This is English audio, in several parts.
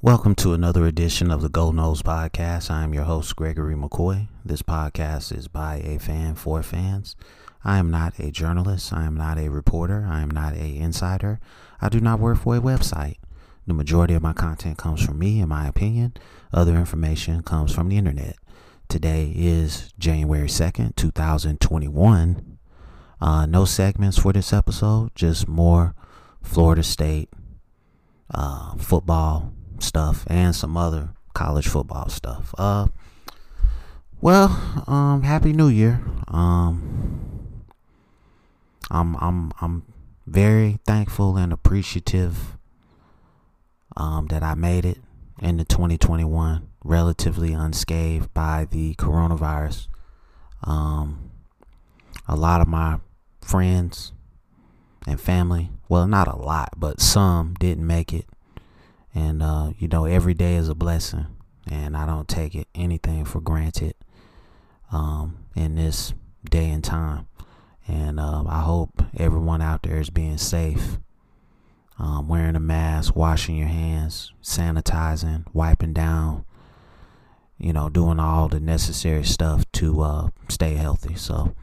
Welcome to another edition of the Go Knows Podcast. I am your host, Gregory McCoy. This podcast is by a fan for fans. I am not a journalist. I am not a reporter. I am not an insider. I do not work for a website. The majority of my content comes from me, in my opinion. Other information comes from the internet. Today is January 2nd, 2021. No segments for this episode, just more Florida State football stuff and some other college football stuff. Happy New Year. I'm very thankful and appreciative that I made it into 2021 relatively unscathed by the coronavirus. A lot of my friends and family, well, not a lot, but some didn't make it. And, every day is a blessing, and I don't take anything for granted in this day and time. And I hope everyone out there is being safe, wearing a mask, washing your hands, sanitizing, wiping down, doing all the necessary stuff to stay healthy. So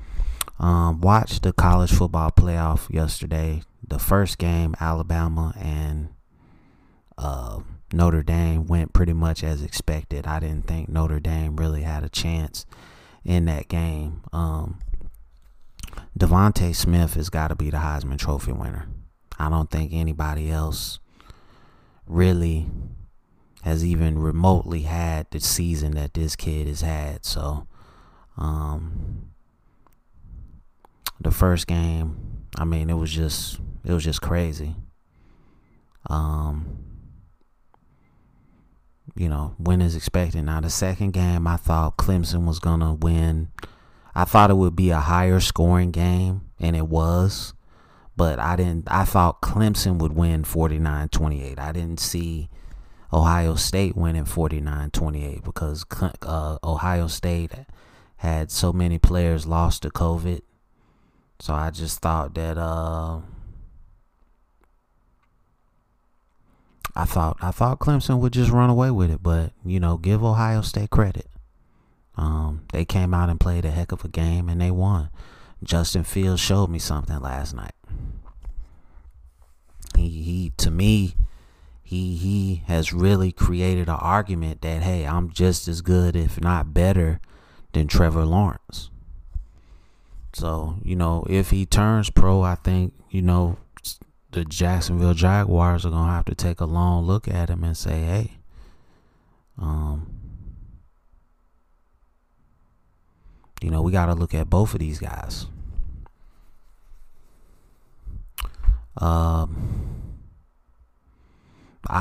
watched the college football playoff yesterday, the first game, Alabama and Notre Dame went pretty much as expected. I didn't think Notre Dame really had a chance in that game. Devontae Smith has got to be the Heisman Trophy winner. I don't think anybody else really has even remotely had the season that this kid has had. So, the first game, it was just crazy. Winners expected. Now, the second game, I thought Clemson was going to win. I thought it would be a higher scoring game, and it was. But I thought Clemson would win 49-28. I didn't see Ohio State winning 49-28 because Ohio State had so many players lost to COVID. So I just thought that I thought Clemson would just run away with it, but, give Ohio State credit. They came out and played a heck of a game, and they won. Justin Fields showed me something last night. He has really created an argument that, hey, I'm just as good, if not better, than Trevor Lawrence. So, if he turns pro, I think, the Jacksonville Jaguars are going to have to take a long look at him and say, hey, we got to look at both of these guys. I'll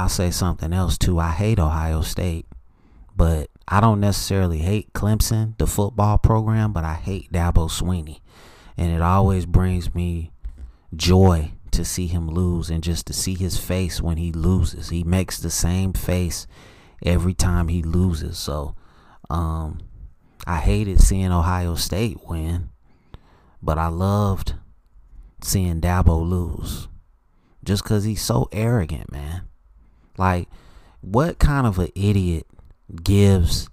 say something else, too. I hate Ohio State, but I don't necessarily hate Clemson, the football program, but I hate Dabo Swinney. And it always brings me joy to see him lose and just to see his face when he loses. He makes the same face every time he loses. So, I hated seeing Ohio State win, but I loved seeing Dabo lose just because he's so arrogant, man. Like, what kind of an idiot gives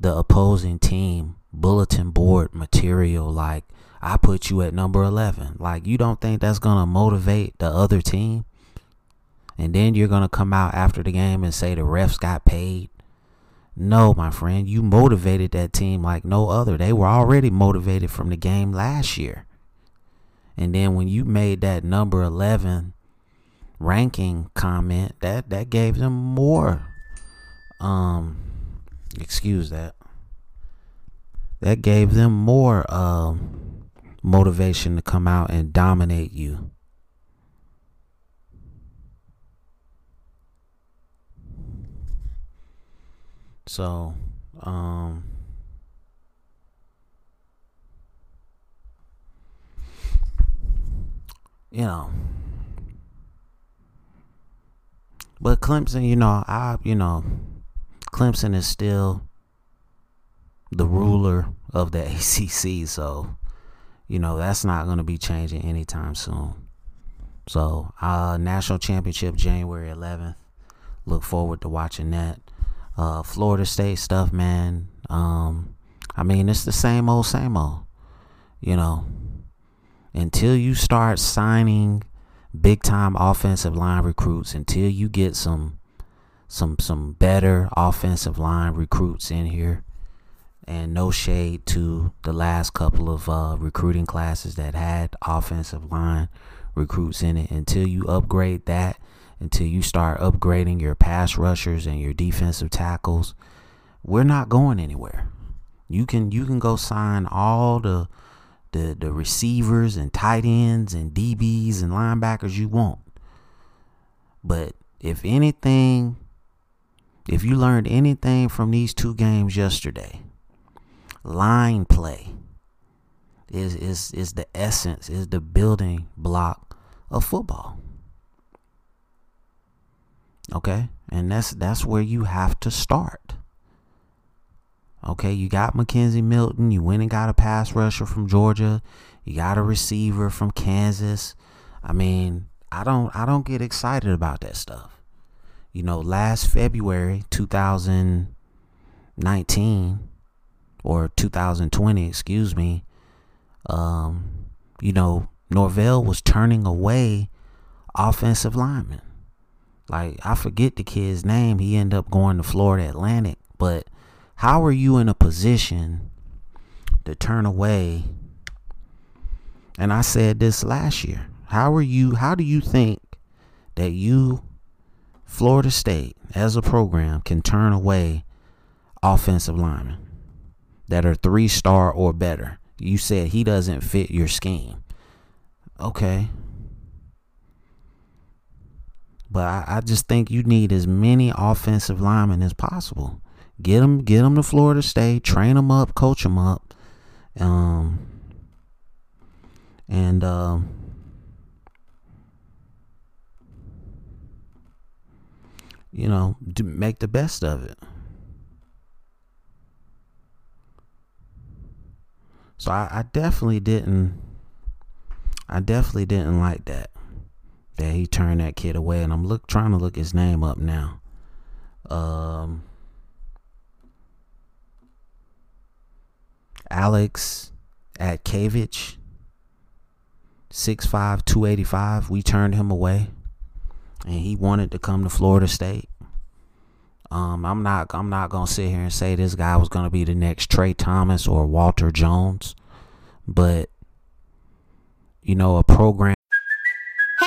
the opposing team bulletin board material like, I put you at number 11. Like, you don't think that's going to motivate the other team? And then you're going to come out after the game and say the refs got paid? No, my friend. You motivated that team like no other. They were already motivated from the game last year. And then when you made that number 11 ranking comment, that gave them more. Excuse that. That gave them more motivation to come out and dominate you. So, you know, but Clemson, Clemson is still the ruler of the ACC, so, that's not going to be changing anytime soon. So, National Championship, January 11th. Look forward to watching that. Florida State stuff, man. It's the same old, Until you start signing big-time offensive line recruits, until you get some better offensive line recruits in here, and no shade to the last couple of recruiting classes that had offensive line recruits in it, until you upgrade that, until you start upgrading your pass rushers and your defensive tackles, we're not going anywhere. You can go sign all the receivers and tight ends and DBs and linebackers you want. But if anything, if you learned anything from these two games yesterday, line play is the essence, is the building block of football. Okay? And that's where you have to start. Okay, you got McKenzie Milton. You went and got a pass rusher from Georgia. You got a receiver from Kansas. I don't get excited about that stuff. Last February 2019 or 2020, Norvell was turning away offensive linemen. Like, I forget the kid's name. He ended up going to Florida Atlantic, but how are you in a position to turn away? And I said this last year. How do you think that Florida State, as a program, can turn away offensive linemen that are 3-star or better? You said he doesn't fit your scheme. Okay. But I just think you need as many offensive linemen as possible. Get them to Florida State, train them up, coach them up, make the best of it. So I definitely didn't like that he turned that kid away, and I'm trying to look his name up now. Alex Atkevich, 6'5", 285. We turned him away, and he wanted to come to Florida State. I'm not gonna sit here and say this guy was gonna be the next Trey Thomas or Walter Jones, but a program. Hey,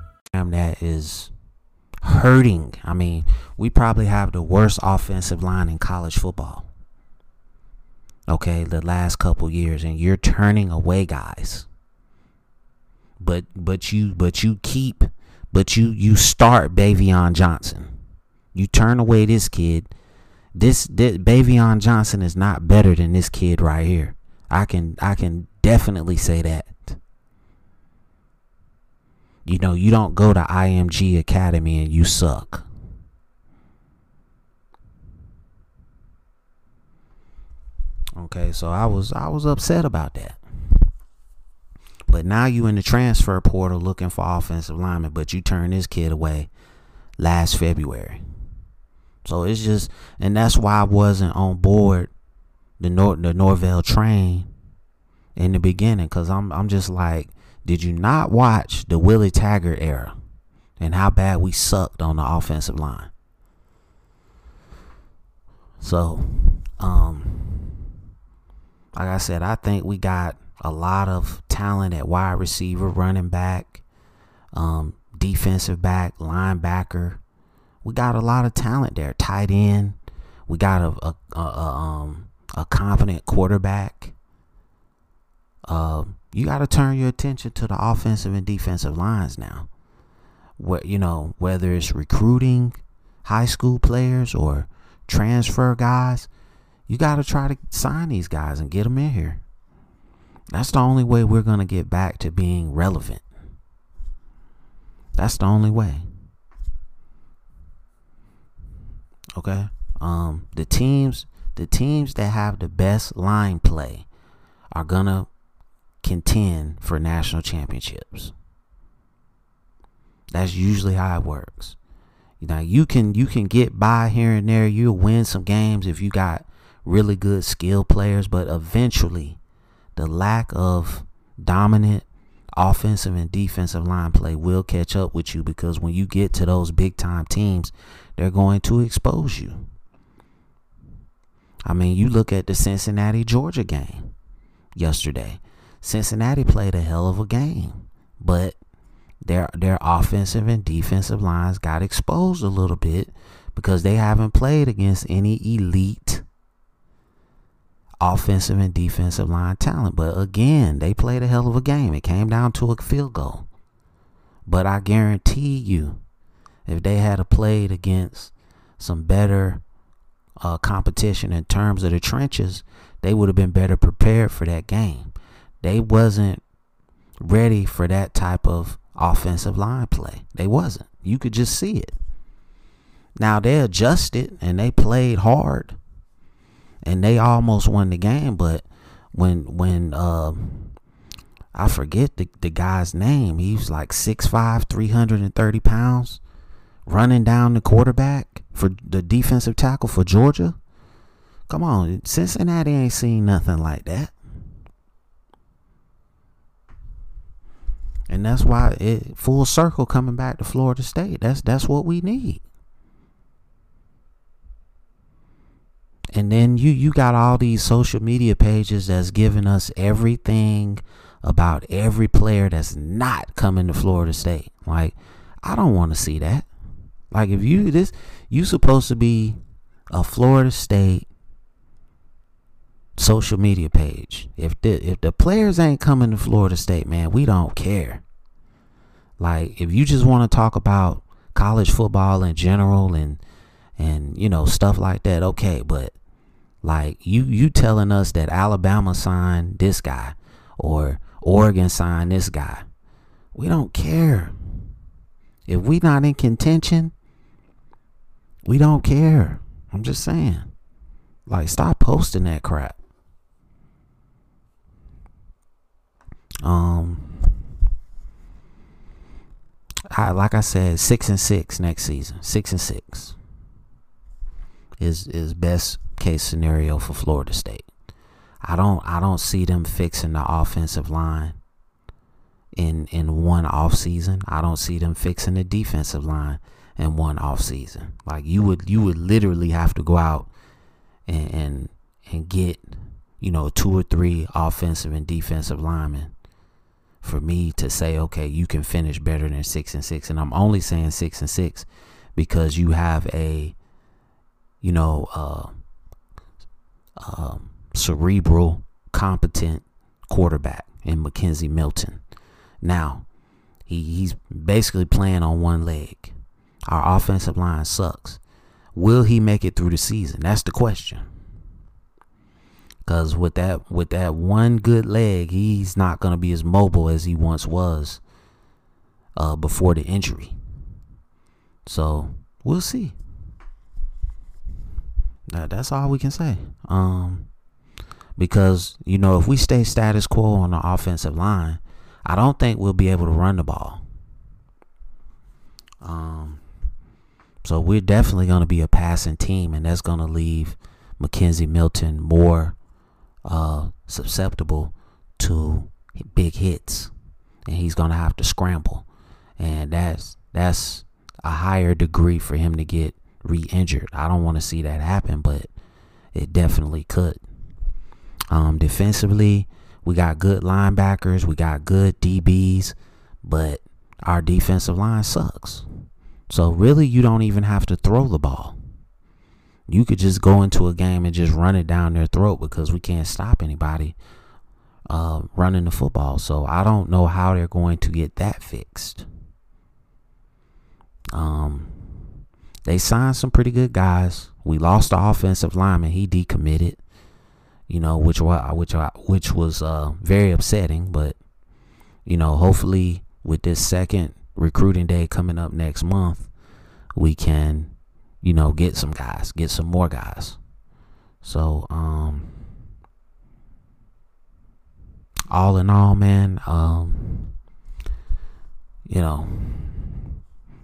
That is hurting. We probably have the worst offensive line in college football. Okay, the last couple years, and you're turning away guys. But you start Bavion Johnson. You turn away this kid. This Bavion Johnson is not better than this kid right here. I can definitely say that. You don't go to IMG Academy and you suck. Okay, so I was upset about that. But now you in the transfer portal looking for offensive linemen, but you turned this kid away last February. So it's just, and that's why I wasn't on board the Norvell train in the beginning, because I'm just like, did you not watch the Willie Taggart era and how bad we sucked on the offensive line? So, Like I said, I think we got a lot of talent at wide receiver, running back, defensive back, linebacker. We got a lot of talent there. Tight end. We got a competent quarterback. You got to turn your attention to the offensive and defensive lines now. What, you know, whether it's recruiting high school players or transfer guys, you got to try to sign these guys and get them in here. That's the only way we're going to get back to being relevant. That's the only way. Okay. The teams that have the best line play are going to contend for national championships. That's usually how it works. Now, you can get by here and there. You'll win some games if you got really good skill players, but eventually the lack of dominant offensive and defensive line play will catch up with you, because when you get to those big time teams, they're going to expose you. I mean, you look at the Cincinnati-Georgia game yesterday. Cincinnati played a hell of a game, but their offensive and defensive lines got exposed a little bit because they haven't played against any elite offensive and defensive line talent. But again, they played a hell of a game. It came down to a field goal. But I guarantee you, if they had played against some better competition in terms of the trenches, they would have been better prepared for that game. They wasn't ready for that type of offensive line play. They wasn't. You could just see it. Now, they adjusted and they played hard and they almost won the game. But when I forget the guy's name, he was like 6'5", 330 pounds, running down the quarterback for the defensive tackle for Georgia. Come on, Cincinnati ain't seen nothing like that. And that's why it full circle coming back to Florida State. That's what we need. And then you got all these social media pages that's giving us everything about every player that's not coming to Florida State. Like, I don't want to see that. Like, if you supposed to be a Florida State social media page. If the players ain't coming to Florida State, man, we don't care. Like, if you just want to talk about college football in general and you know, stuff like that, okay. But like, you telling us that Alabama signed this guy or Oregon signed this guy, we don't care. If we not in contention, we don't care. I'm just saying, like, stop posting that crap. I said 6-6 next season. 6-6 is best case scenario for Florida State. I don't see them fixing the offensive line in one off season. I don't see them fixing the defensive line in one off season. Like, you would literally have to go out and get, you know, 2 or 3 offensive and defensive linemen for me to say, okay, you can finish better than 6-6. And I'm only saying 6-6 because you have a, you know, cerebral, competent quarterback in McKenzie Milton. Now, he's basically playing on one leg. Our offensive line sucks. Will he make it through the season? That's the question. Because with that one good leg, he's not going to be as mobile as he once was before the injury. So, we'll see. That's all we can say. Because, you know, if we stay status quo on the offensive line, I don't think we'll be able to run the ball. So we're definitely going to be a passing team, and that's going to leave McKenzie Milton more susceptible to big hits, and he's going to have to scramble, and that's a higher degree for him to get re-injured. I don't want to see that happen, but it definitely could. Defensively, we got good linebackers, we got good DBs, but our defensive line sucks. So really, you don't even have to throw the ball. You could just go into a game and just run it down their throat, because we can't stop anybody running the football. So I don't know how they're going to get that fixed. They signed some pretty good guys. We lost the offensive lineman. He decommitted, you know, which was very upsetting. But, you know, hopefully with this second recruiting day coming up next month, we can, you know, get some guys, get some more guys. So, all in all, man, you know,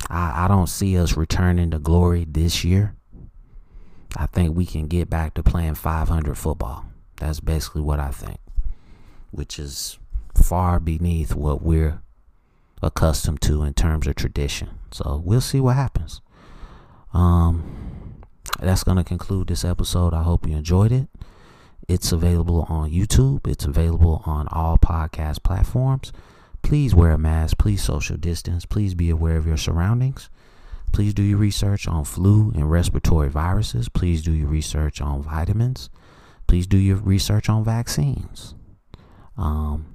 I don't see us returning to glory this year. I think we can get back to playing 500 football. That's basically what I think, which is far beneath what we're accustomed to in terms of tradition. So we'll see what happens. That's going to conclude this episode. I hope you enjoyed it. It's available on YouTube. It's available on all podcast platforms. Please wear a mask. Please social distance. Please be aware of your surroundings. Please do your research on flu and respiratory viruses. Please do your research on vitamins. Please do your research on vaccines. And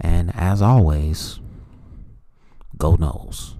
as always, go Noles.